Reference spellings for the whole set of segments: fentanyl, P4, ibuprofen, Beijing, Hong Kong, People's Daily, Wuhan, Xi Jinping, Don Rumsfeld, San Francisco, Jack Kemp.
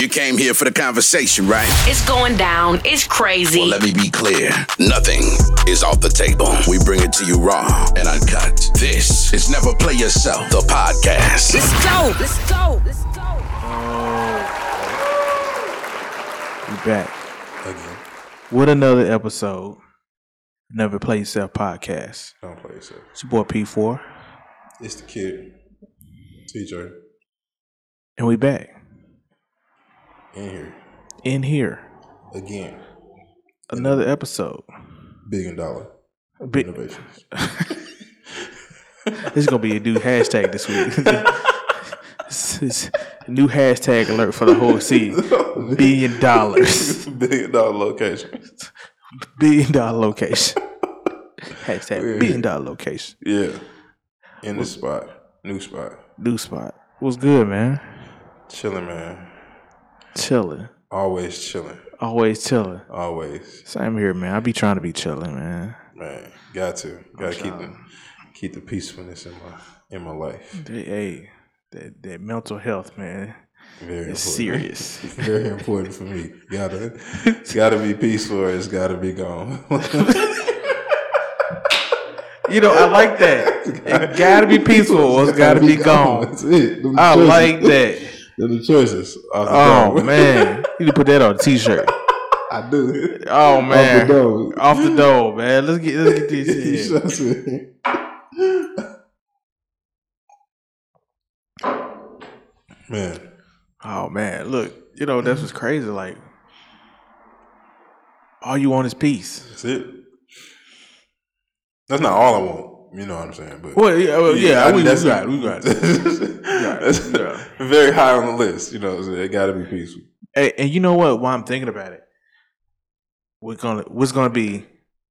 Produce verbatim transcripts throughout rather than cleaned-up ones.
You came here for the conversation, right? It's going down. It's crazy. Well, let me be clear. Nothing is off the table. We bring it to you raw and uncut. This is Never Play Yourself, the podcast. Let's go. Let's go. Let's go. We're back again with another episode. Never Play Yourself podcast. Don't play yourself. It's your boy P four. It's the kid, TeeJay. And we back. In here. In here. Again. Another and episode. Billion dollar. Big innovations. This is going to be a new hashtag this week. This is a new hashtag alert for the whole season. Billion dollars. Billion dollar locations. Billion dollar location. Hashtag yeah. Billion dollar location. Yeah. In this spot. New spot. New spot. What's good, man? Chilling, man. Chilling. Always chilling. Always chilling. Always. Same here, man. I be trying to be chilling, man. Man, got to. Got to keep the keep the peacefulness in my in my life. Hey, that that mental health, man. Very it's important. Serious. It's very important for me. Gotta gotta be peaceful or it's gotta be gone. You know, I like that. It gotta be peaceful or it's gotta be gone. That's it. I like that. They're the choices. Oh, the man. You need to put that on a t-shirt. I do. Oh, man. Off the dome. Off the dome, man. Let's get, let's get these in. Man. Oh, man. Look, you know, that's what's crazy. Like, all you want is peace. That's it. That's not all I want. You know what I'm saying? But well, yeah, well, yeah, yeah I mean, we, that's we got it. We got it. We got it. That's yeah. Very high on the list. You know what I'm saying? It got to be peaceful. And, and you know what? While I'm thinking about it, we're gonna what's gonna be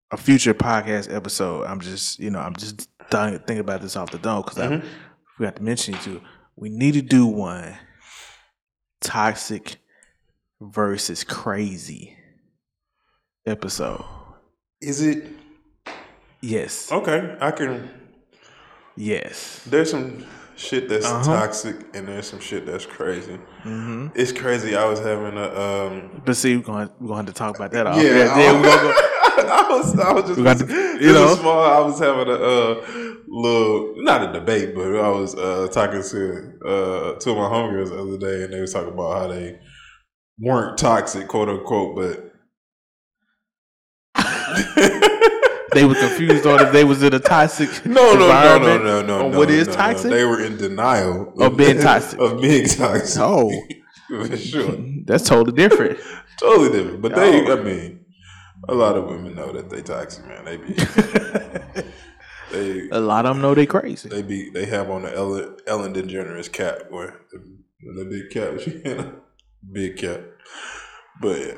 a future podcast episode. I'm just, you know, I'm just th- thinking about this off the dome because mm-hmm. I forgot to mention it too. We need to do one toxic versus crazy episode. Is it? Yes. Okay, I can. Yes. There's some shit that's uh-huh. toxic, and there's some shit that's crazy. Mm-hmm. It's crazy. I was having a. Um, but see, we're going we're going to talk about that. All yeah. yeah, yeah we're gonna go. I was. I was just. To, you know, was small. I was having a uh, little, not a debate, but I was uh, talking to uh, two of my homegirls the other day, and they was talking about how they weren't toxic, quote unquote, but. They were confused on if they was in a toxic no, environment. No, no, no, no, no. On no, what is no, toxic? No. They were in denial of, of being toxic. Of being toxic. Oh, for sure. That's totally different. Totally different. But they, oh. I mean, a lot of women know that they toxic, man. They be. they, a lot of them know they crazy. They be. They have on the Ellen, Ellen DeGeneres cap, boy. The, the big cap, she had a big cap, but. Yeah.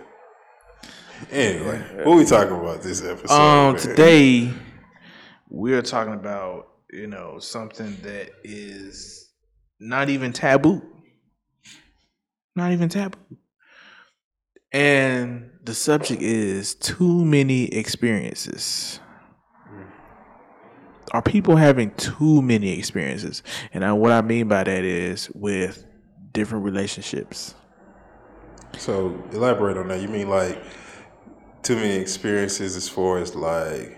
Anyway, what are we talking about this episode? Um, man? Today, we're talking about, you know, something that is not even taboo. Not even taboo. And the subject is too many experiences. Are people having too many experiences? And I, what I mean by that is with different relationships. So, elaborate on that. You mean like... too many experiences as far as like...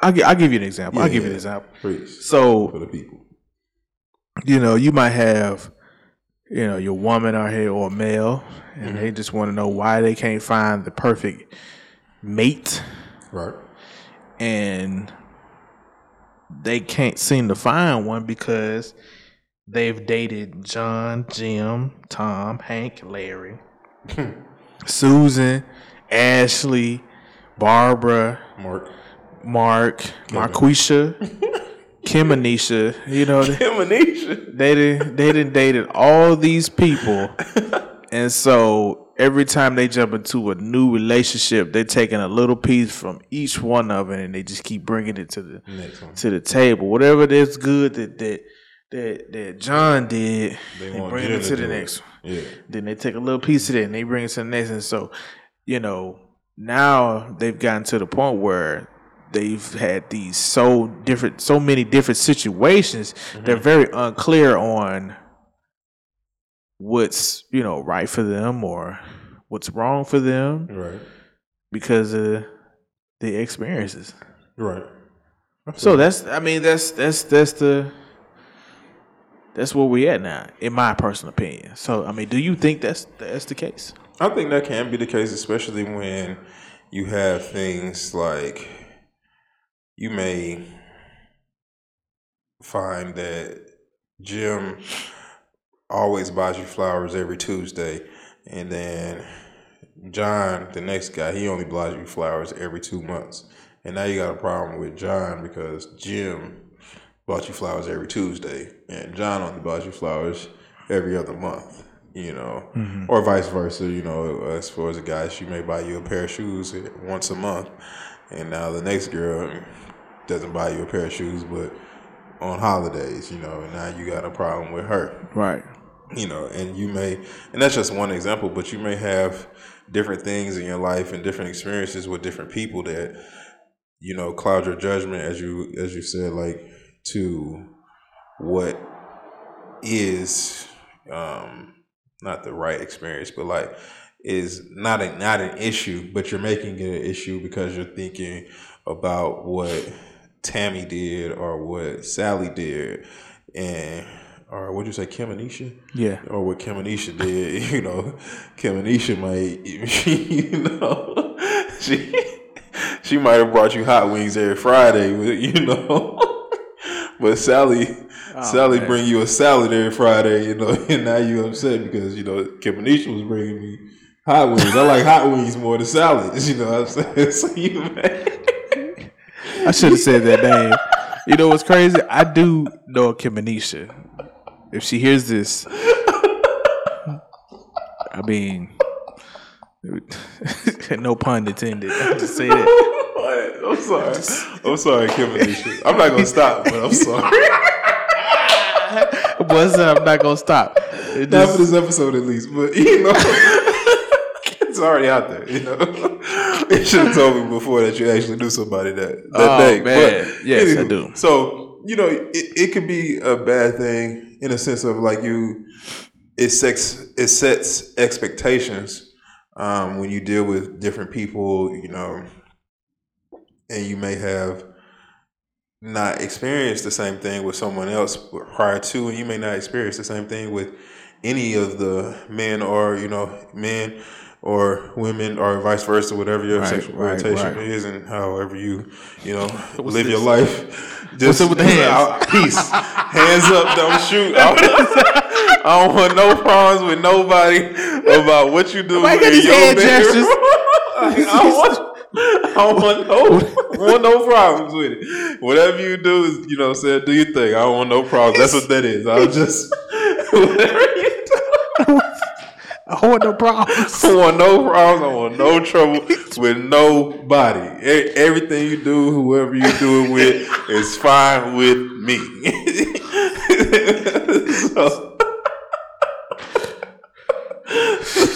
I'll, I'll give you an example. Yeah, I'll give you an example. Please. So, for the people. You know, you might have, you know, your woman out here or a male, and mm-hmm. they just want to know why they can't find the perfect mate. Right. And they can't seem to find one because they've dated John, Jim, Tom, Hank, Larry, Susan... Ashley, Barbara, Mark, Mark, Kim Marquisha, Kim Anisha. You know, Kim Anisha. They didn't. They didn't dated all these people, and so every time they jump into a new relationship, they're taking a little piece from each one of them, and they just keep bringing it to the next one. To the table. Whatever that's good that that that, that John did, they, they bring it to the next one. Yeah. Then they take a little piece of it and they bring it to the next, and so. You know, now they've gotten to the point where they've had these so different, so many different situations. Mm-hmm. They're very unclear on what's, you know, right for them or what's wrong for them, right? Because of the experiences, right? Absolutely. So that's, I mean, that's that's that's the that's where we at now, in my personal opinion. So, I mean, do you think that's that's the case? I think that can be the case, especially when you have things like you may find that Jim always buys you flowers every Tuesday, and then John, the next guy, he only buys you flowers every two months. And now you got a problem with John because Jim bought you flowers every Tuesday, and John only buys you flowers every other month, you know, mm-hmm. or vice versa. You know, as far as a guy, she may buy you a pair of shoes once a month, and now the next girl doesn't buy you a pair of shoes, but on holidays, you know, and now you got a problem with her. Right. You know, and you may, and that's just one example, but you may have different things in your life and different experiences with different people that, you know, cloud your judgment, as you, as you said, like, to what is um, not the right experience, but like is not a, not an issue, but you're making it an issue because you're thinking about what Tammy did or what Sally did, and or what'd you say, Kim and Nisha? Yeah. Or what Kim and Nisha did, you know, Kim and Nisha might, you know, she she might have brought you hot wings every Friday, you know. But Sally, oh, Sally man. Bring you a salad every Friday, you know, and now you upset because, you know, Kapanisha was bringing me hot wings. I like hot wings more than salads, you know what I'm saying? So you mad. I should have said that name. You know what's crazy? I do know Kapanisha. If she hears this, I mean, no pun intended. I just say that. I'm sorry. I'm sorry, Kim and Nisha. I'm not gonna stop, but I'm sorry. What's up? I'm not gonna stop. Just, not for this episode, at least. But you know, it's already out there. You know, you should have told me before that you actually knew somebody that that day. Oh, man. But, yes, anyway, I do. So you know, it, it could be a bad thing in a sense of like you. It sets it sets expectations um, when you deal with different people. You know. And you may have not experienced the same thing with someone else prior to, and you may not experience the same thing with any of the men or, you know, men or women or vice versa, whatever your right, sexual right, orientation right. is and however you, you know, live this? your life. Just What's up with the hands? I'll, peace. Hands up, don't shoot. I don't want no problems with nobody about what you do in your hand bedroom. I, I want I don't want no, want no problems with it. Whatever you do is, you know, say do your thing. I don't want no problems. That's what that is. I'll just whatever you do. I want no problems. I want no problems. I want no trouble with nobody. E- everything you do, whoever you do it with, is fine with me. so,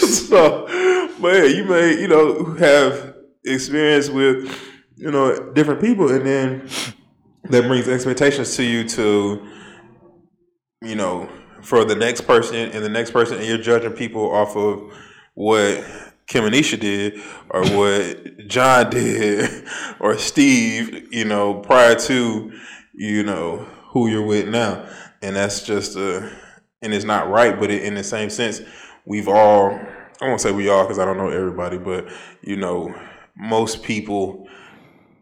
so, but yeah, you may, you know, have. Experience with, you know, different people, and then that brings expectations to you to, you know, for the next person and the next person, and you're judging people off of what Kim and Nisha did or what John did or Steve, you know, prior to, you know, who you're with now, and that's just a, and it's not right, but it, in the same sense, we've all, I won't say we all because I don't know everybody, but you know. Most people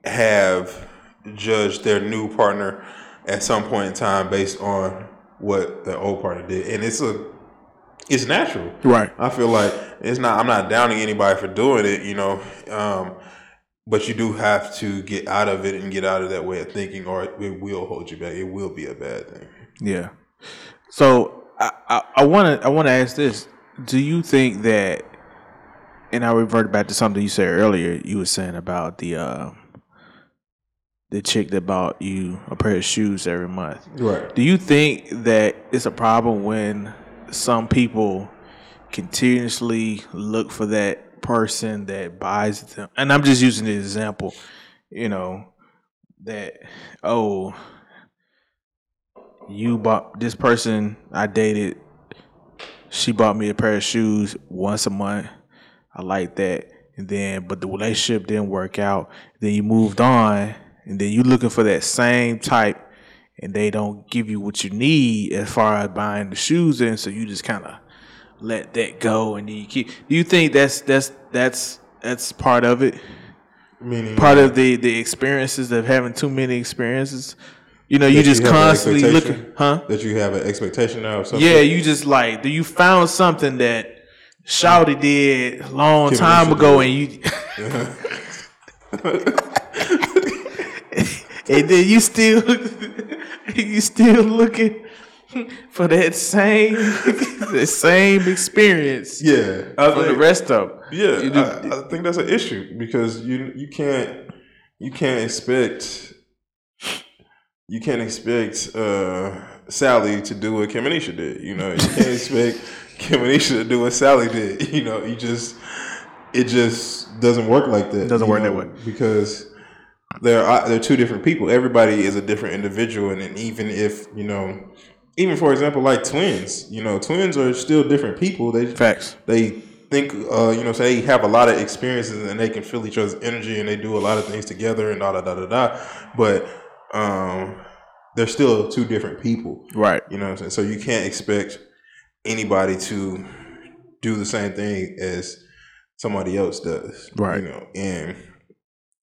have judged their new partner at some point in time based on what the old partner did, and it's a, it's natural, right? I feel like it's not. I'm not downing anybody for doing it, you know. Um, but you do have to get out of it and get out of that way of thinking, or it will hold you back. It will be a bad thing. Yeah. So I want to I want to ask this: do you think that? And I revert back to something you said earlier. You were saying about the uh, the chick that bought you a pair of shoes every month. Right. Do you think that it's a problem when some people continuously look for that person that buys them? And I'm just using the example, you know, that, oh, you bought this person I dated she bought me a pair of shoes once a month. I liked that. And then, but the relationship didn't work out. Then you moved on, and then you're looking for that same type, and they don't give you what you need as far as buying the shoes in. So you just kind of let that go, and then you keep. Do you think that's that's that's that's part of it? Meaning part of the the experiences of having too many experiences. You know, you just you constantly looking, huh? That you have an expectation now or something. Yeah, you just like, do you found something that Shawty did a long Kim time ago, and you, and then you still, you still looking for that same, the same experience. Yeah, I for think, the rest of them. Yeah, you know, I, I think that's an issue because you you can't you can't expect you can't expect uh, Sally to do what Kim and Anisha did. You know, you can't expect Kim and Anisha do what Sally did. You know, you just it just doesn't work like that. It doesn't work know, that way because there are they're two different people. Everybody is a different individual, and, and even if you know, even for example, like twins. You know, twins are still different people. They facts. They think uh, you know, so they have a lot of experiences and they can feel each other's energy and they do a lot of things together and da da da da da. But um, they're still two different people, right? You know what I'm saying? So you can't expect anybody to do the same thing as somebody else does, right? You know, and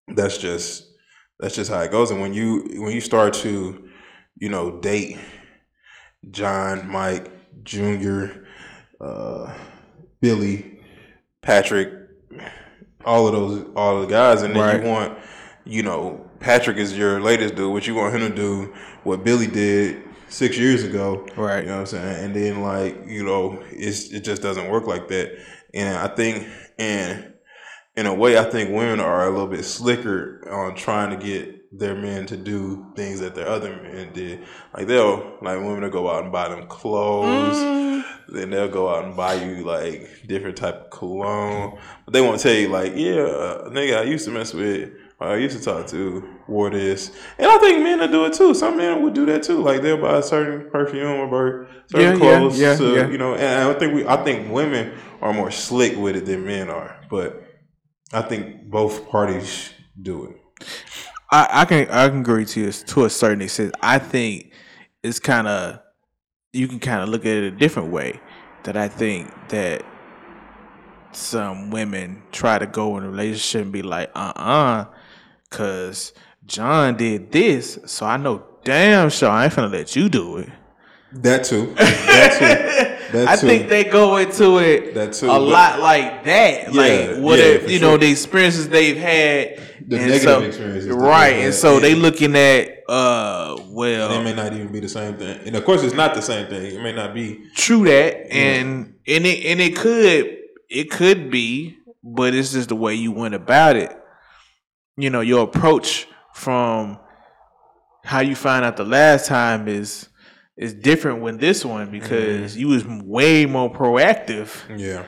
that's just that's just how it goes. And when you when you start to, you know, date John, Mike, Junior, uh, Billy, Patrick, all of those all of the guys, and then right. you want, you know, Patrick is your latest dude. What you want him to do? What Billy did six years ago, right? You know what I'm saying? And then, like, you know, it's, it just doesn't work like that. And I think, and in a way, I think women are a little bit slicker on trying to get their men to do things that their other men did. Like they'll, like women will go out and buy them clothes, mm. then they'll go out and buy you like different type of cologne, but they won't tell you like, yeah, a nigga I used to mess with, I used to talk to, wore this. And I think men will do it too. Some men would do that too. Like they'll buy a certain perfume or certain yeah, clothes. Yeah, yeah, to, yeah. You know, and I think we I think women are more slick with it than men are. But I think both parties do it. I, I can I can agree to this to a certain extent. I think it's kinda you can kinda look at it a different way. That I think that some women try to go in a relationship and be like, uh uh-uh, uh cause John did this, so I know damn sure I ain't finna let you do it. That too. That too. That I too. think they go into it that too, a lot like that. Yeah, like what yeah, it, you sure. know, the experiences they've had. The and negative so, experiences. Right. And so yeah. they looking at uh well and it may not even be the same thing. And of course it's not the same thing. It may not be true that yeah. and and it and it could it could be, but it's just the way you went about it. You know, your approach from how you found out the last time is is different with this one because mm-hmm. you was way more proactive. Yeah.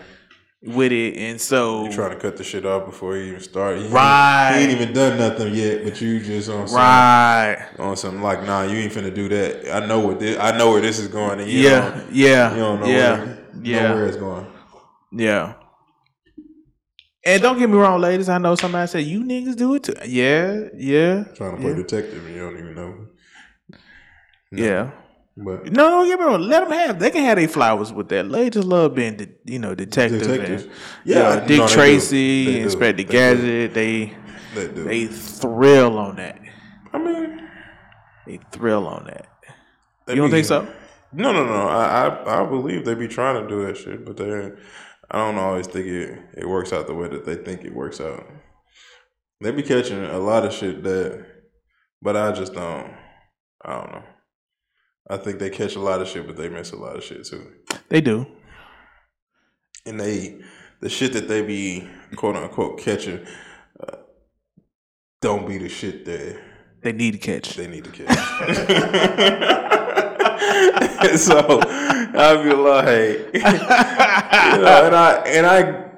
With it, and so you trying to cut the shit off before you even start. You right. Ain't, you ain't even done nothing yet, but you just on something, right on something like, nah, you ain't finna do that. I know what this. I know where this is going. And you yeah. Don't, yeah. You don't know yeah. where, yeah. know where it's going. Yeah. And don't get me wrong, ladies. I know somebody said, you niggas do it too. Yeah, yeah. Trying to play yeah. detective and you don't even know. No. Yeah. But no, don't get me wrong. Let them have. They can have their flowers with that. Ladies love being, de- you know, detective. And, yeah. You know, Dick no, Tracy, do. Inspector Gadget. They they, do. they thrill on that. I mean. They thrill on that. You don't be, think so? No, no, no. I, I, I believe they be trying to do that shit, but they're... I don't always think it, it works out the way that they think it works out. They be catching a lot of shit that, but I just don't, I don't know. I think they catch a lot of shit, but they miss a lot of shit too. They do. And they, the shit that they be, quote unquote, catching, uh, don't be the shit that they need to catch. They need to catch. So I be like, you know, and I and I,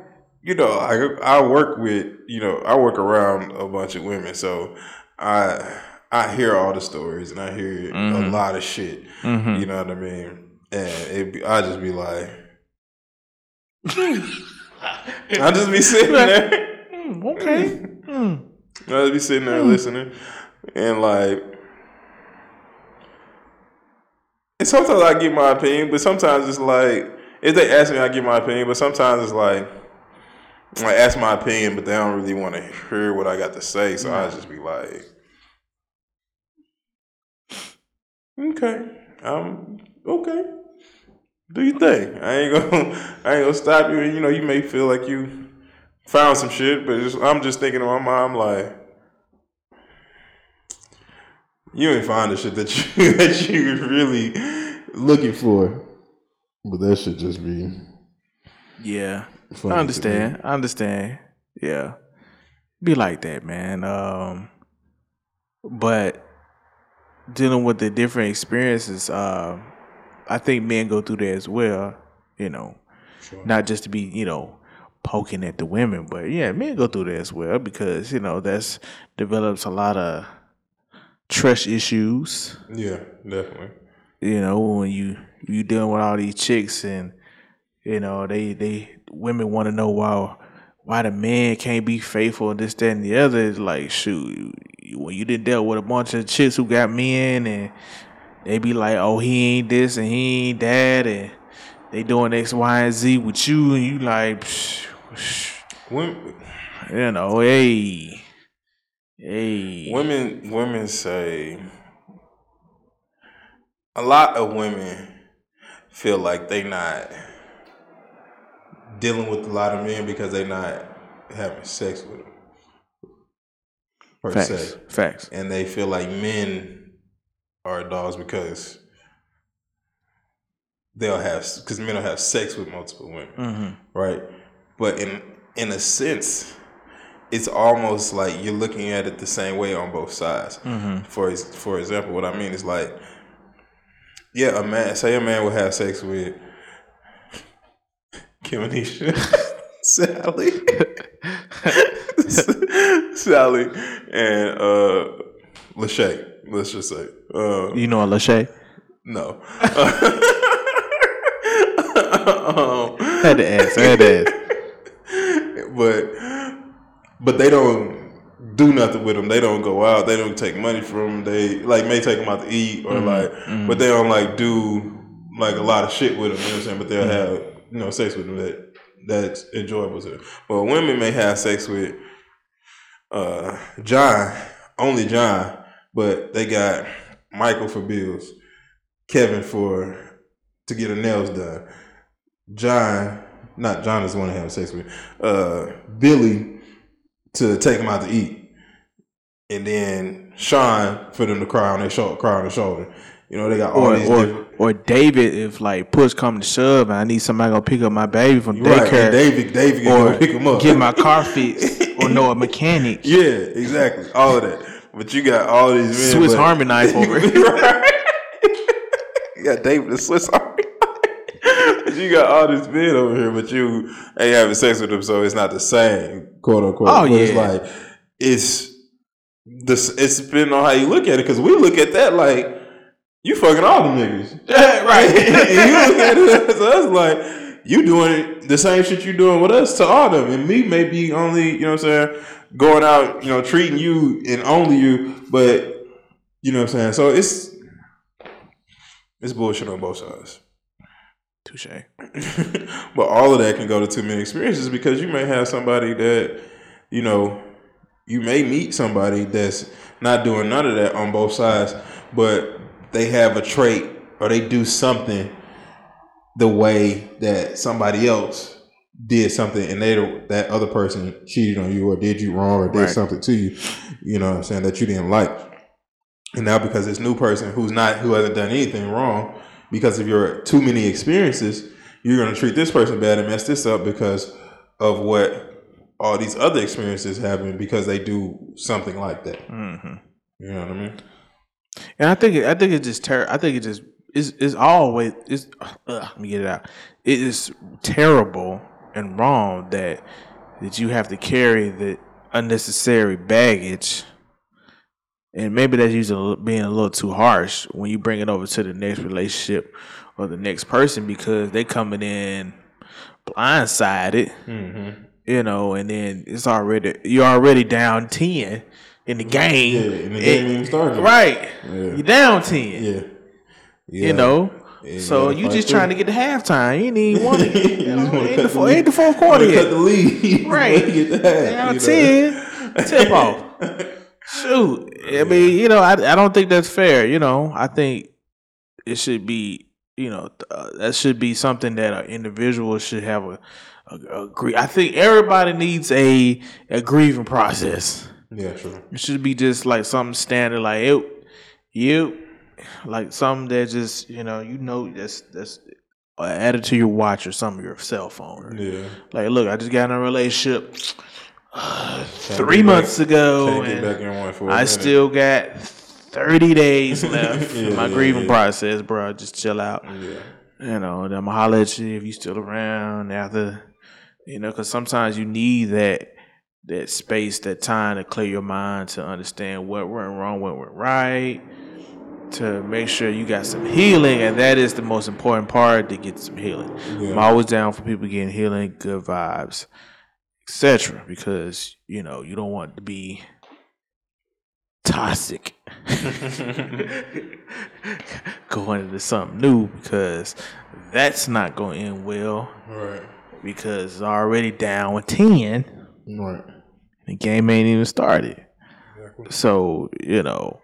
you know, I I work with, you know, I work around a bunch of women, so I I hear all the stories and I hear mm-hmm. a lot of shit. Mm-hmm. You know what I mean? And it, I just be like, I'll just be sitting there. Mm, okay. Mm. I'll just be sitting there mm. listening. And like, and sometimes I give my opinion, but sometimes it's like, if they ask me, I give my opinion, but sometimes it's like, I ask my opinion, but they don't really want to hear what I got to say, so yeah. I just be like, okay, I'm okay. Do your thing. I ain't gonna, I ain't gonna stop you. And you know, you may feel like you found some shit, but it's, I'm just thinking in my mind, I'm like, you ain't find the shit that you that you was really looking for. But that should just be, yeah. I understand. I understand. Yeah, be like that, man. Um, but dealing with the different experiences, uh, I think men go through that as well. You know, sure. Not just to be, you know, poking at the women, but yeah, men go through that as well because you know that's develops a lot of trust issues. Yeah, definitely. You know, when you you dealing with all these chicks and you know they they. Women want to know why why the man can't be faithful and this, that, and the other. It's like, shoot, when you done dealt with a bunch of chicks who got men and they be like, oh, he ain't this and he ain't that and they doing X, Y, and Z with you and you like, psh, psh. Women, you know, hey, hey. Women, women say, a lot of women feel like they not dealing with a lot of men because they not having sex with them. Per Facts. se. Facts. And they feel like men are dogs because they'll have, because men will have sex with multiple women. Mm-hmm. Right? But in in a sense, it's almost like you're looking at it the same way on both sides. Mm-hmm. For for example, what I mean is like, yeah, a man, say a man will have sex with Kim Anisha, Sally, Sally, and uh, Lachey. Let's just say, um, you know a Lachey? No. um, had to ask. Had to ask. But but they don't do nothing with them. They don't go out. They don't take money from them. They like may take them out to eat or mm-hmm. like, mm-hmm. but they don't like do like a lot of shit with them. You know what I'm saying? But they'll mm-hmm. have, you know, sex with them that that's enjoyable to them. Well, women may have sex with uh, John, only John, but they got Michael for bills, Kevin for to get her nails done. John, not John is the one to have sex with, uh, Billy to take him out to eat, and then Sean for them to cry on their shoulder, cry on their shoulder. You know, they got all or, these or, different... Or David, if, like, push come to shove and I need somebody to pick up my baby from right. daycare. And David, David can go pick him up. Get my car fixed or know a mechanic. Yeah, exactly. All of that. But you got all these men... Swiss but... Army knife over here. Right? You got David, the Swiss Army knife. But you got all these men over here, but you ain't having sex with them, so it's not the same, quote, unquote. Oh, but yeah. It's like, it's... This, it's depending on how you look at it, because we look at that like... You fucking all the niggas. Yeah, right. You look at it as us like, you doing the same shit you doing with us to all them. And me may be only, you know what I'm saying, going out, you know, treating you and only you, but you know what I'm saying? So it's it's bullshit on both sides. Touche. But all of that can go to too many experiences because you may have somebody that, you know, you may meet somebody that's not doing none of that on both sides, but they have a trait or they do something the way that somebody else did something and they that other person cheated on you or did you wrong or did right. something to you, you know what I'm saying, that you didn't like. And now because this new person who's not, who hasn't done anything wrong, because of your too many experiences, you're going to treat this person bad and mess this up because of what all these other experiences happen because they do something like that. Mm-hmm. You know what I mean? And I think it, I think it just ter- I think it just is is always is. Let me get it out. It is terrible and wrong that that you have to carry the unnecessary baggage, and maybe that's usually being a little too harsh when you bring it over to the next relationship or the next person because they coming in blindsided, mm-hmm. you know, and then it's already you're already down ten in the game. Yeah, and the game even started. Right. Yeah. You're down ten. Yeah. yeah. You know. Yeah, so you just trying to get to halftime. You ain't even want it. Ain't the fourth, ain't the fourth quarter yet. Cut the lead. Right. Down ten. Tip off. Shoot. I mean, you know, I I don't think that's fair. You know, I think it should be. You know, uh, that should be something that an individual should have a, a, a gr- I think everybody needs a, a grieving process. Yeah, sure. It should be just like something standard, like you, you, like something that just you know, you know, that's that's added to your watch or something, your cell phone. Yeah. Like, look, I just got in a relationship uh, three months back, ago, and I still got Thirty days left yeah, in my yeah, grieving yeah. process, bro. Just chill out. Yeah. You know, I'm gonna holler at you if you still around after. You know, because sometimes you need that that space, that time to clear your mind, to understand what went wrong, what went right, to make sure you got some healing, and that is the most important part, to get some healing. Yeah. I'm always down for people getting healing, good vibes, et cetera. Because you know you don't want to be toxic going into something new, because that's not going to end well, right? Because it's already down with ten, right? The game ain't even started. Exactly. So you know,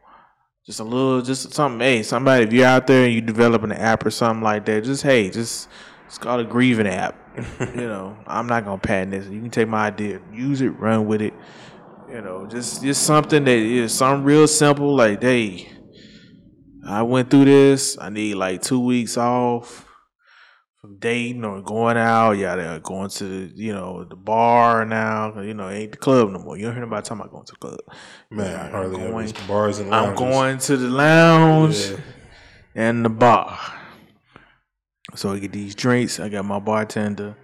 just a little, just something. Hey, somebody, if you're out there and you develop an app or something like that, just hey, just it's called a grieving app. You know, I'm not gonna patent this. You can take my idea, use it, run with it. You know, just, just something that is something real simple, like, hey, I went through this. I need like two weeks off from dating or going out. Yeah, they're going to, the, you know, the bar now. You know, it ain't the club no more. You don't hear nobody talking about going to the club. Man, I'm hardly going to bars and lounges. I'm going to the lounge yeah. and the bar. So I get these drinks. I got my bartender.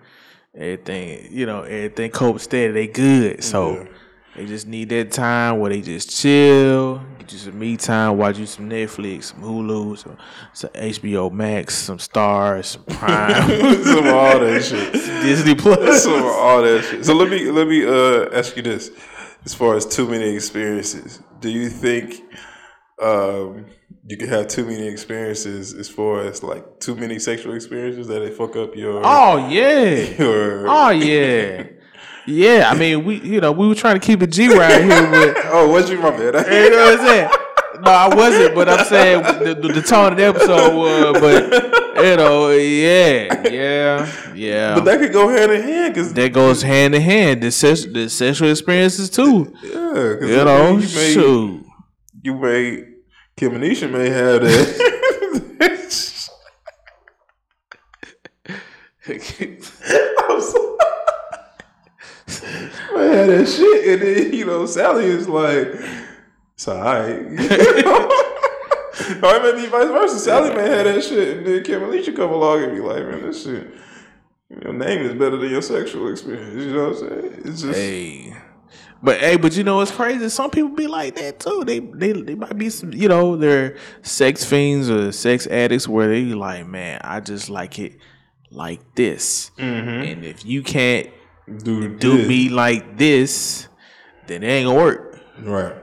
Everything, you know, everything cope steady. They good. So. Yeah. They just need that time where they just chill, get you some me time, watch you some Netflix, some Hulu, some, some H B O Max, some Stars, some Prime, some all that shit, Disney Plus, some all that shit. So let me let me uh, ask you this: as far as too many experiences, do you think um, you could have too many experiences? As far as like too many sexual experiences that they fuck up your oh yeah, your oh yeah. Yeah, I mean, we you know we were trying to keep a G right here. With, oh, was you my man? You know what I'm saying? No, I wasn't. But I'm saying the, the tone of the episode was. Uh, but you know, yeah, yeah, yeah. But that could go hand in hand, because that goes hand in hand. The, sex, the sexual experiences too. Yeah, you know, you may, shoot. You may, Kim and Nisha may have that. I'm sorry. I had that shit, and then you know Sally is like, it's alright. Or it may be vice versa. Sally yeah. may have that shit, and then Kim and Alicia come along and be like, man, this shit, your name is better than your sexual experience. You know what I'm saying? It's just hey. But hey, but you know what's crazy? Some people be like that too. They they they might be some, you know, they're sex fiends or sex addicts, where they be like, man, I just like it like this. Mm-hmm. And if you can't Do, do me like this, then it ain't gonna work. Right.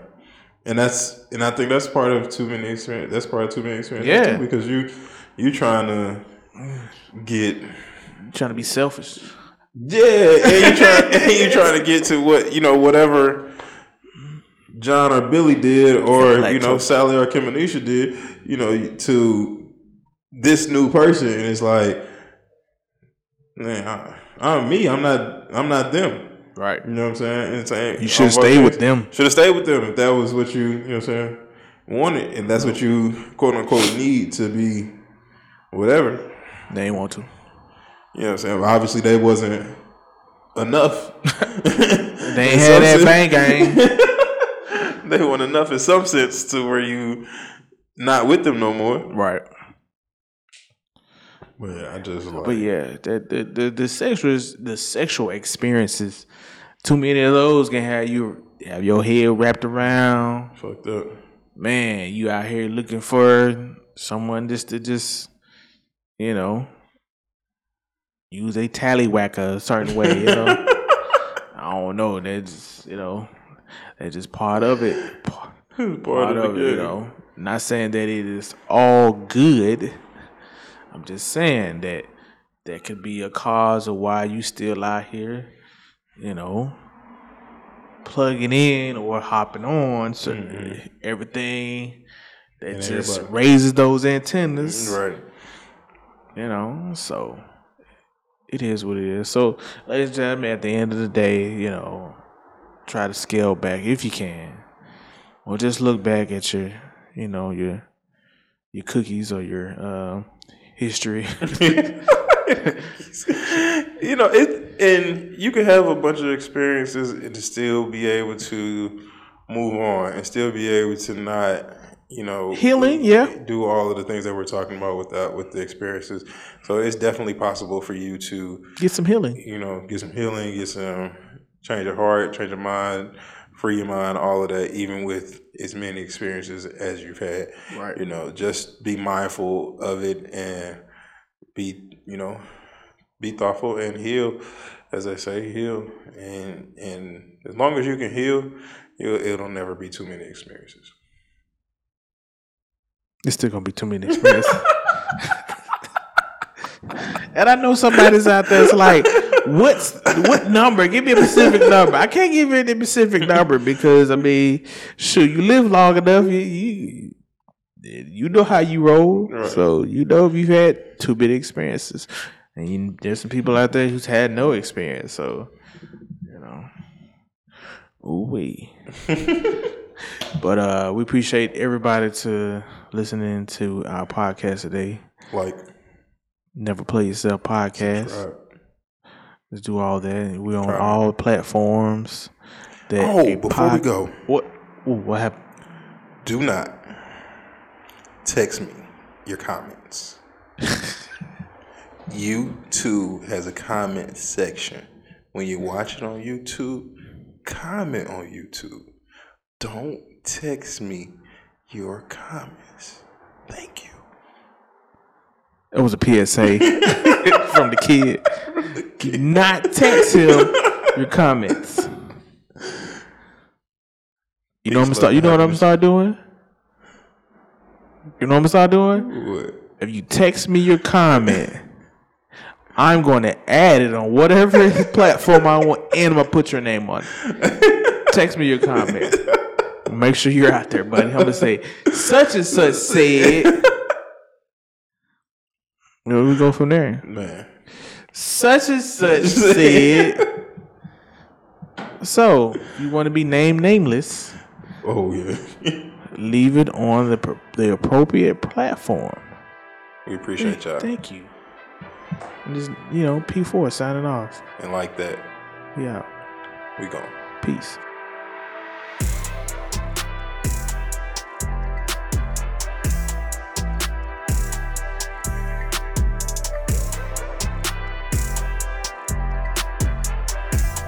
And that's and I think that's part of too many experience. That's part of too many experiences yeah. too, because you you trying to get you're trying to be selfish. Yeah, and you trying and you trying to get to what you know, whatever John or Billy did, or like, you know, Sally or Kim and Nisha did, you know, to this new person, and it's like, man, I, I'm me. I'm not. I'm not them. Right. You know what I'm saying? And saying you should have stayed with them. Should have stayed with them if that was what you. You know what I'm saying? Wanted, and that's what you quote unquote need to be. Whatever. They ain't want to. You know what I'm saying? But obviously, they wasn't enough. They ain't had that bang game. They weren't enough in some sense to where you not with them no more. Right. But yeah, I just like. But yeah, the the the, the sexual the sexual experiences, too many of those can have you have your head wrapped around. Fucked up. Man, you out here looking for someone just to just, you know, use a tallywhacker a certain way, you know. I don't know. They're just, you know, they're just part of it. Part, part, part of, of it, you know. Not saying that it is all good. I'm just saying that that could be a cause of why you still out here, you know, plugging in or hopping on so mm-hmm. everything that and just everybody. Raises those antennas. Right. You know, so it is what it is. So, ladies and gentlemen, at the end of the day, you know, try to scale back if you can. Or just look back at your, you know, your your cookies or your uh, history. You know, it, and you can have a bunch of experiences and still be able to move on and still be able to not, you know, healing, yeah, do all of the things that we're talking about with that, with the experiences. So it's definitely possible for you to get some healing. You know, get some healing, get some change your heart, change your mind, free your mind, all of that. Even with as many experiences as you've had, right? You know, just be mindful of it and be, you know, be thoughtful and heal. As I say, heal, and and as long as you can heal, you'll, it'll never be too many experiences. It's still gonna be too many experiences. And I know somebody's out there that's like, what's what number? Give me a specific number. I can't give you any specific number because I mean, shoot, you live long enough, you you, you know how you roll. Right. So you know if you've had too many experiences. And you, there's some people out there who's had no experience, so you know. Ooh wee. But uh, we appreciate everybody to listening to our podcast today. Like, Never Play Yourself podcast. Subscribe. Let's do all that. We're on all platforms. That oh, before pod- we go, what ooh, what happened? Do not text me your comments. YouTube has a comment section. When you watch it on YouTube, comment on YouTube. Don't text me your comments. Thank you. That was a P S A from the kid. From the kid. Do not text him your comments. You know, I'm start, you know what I'm going to start doing? You know what I'm going to start doing? What? If you text me your comment, I'm going to add it on whatever platform I want, and I'm going to put your name on it. Text me your comment. Make sure you're out there, buddy. I'm going to say, such and such said. Where we go from there? Man. Such and such said. So, if you want to be named nameless, oh yeah, leave it on the the appropriate platform. We appreciate y'all. Thank you. And just, you know, P four signing off. And like that. Yeah. We gone. Peace.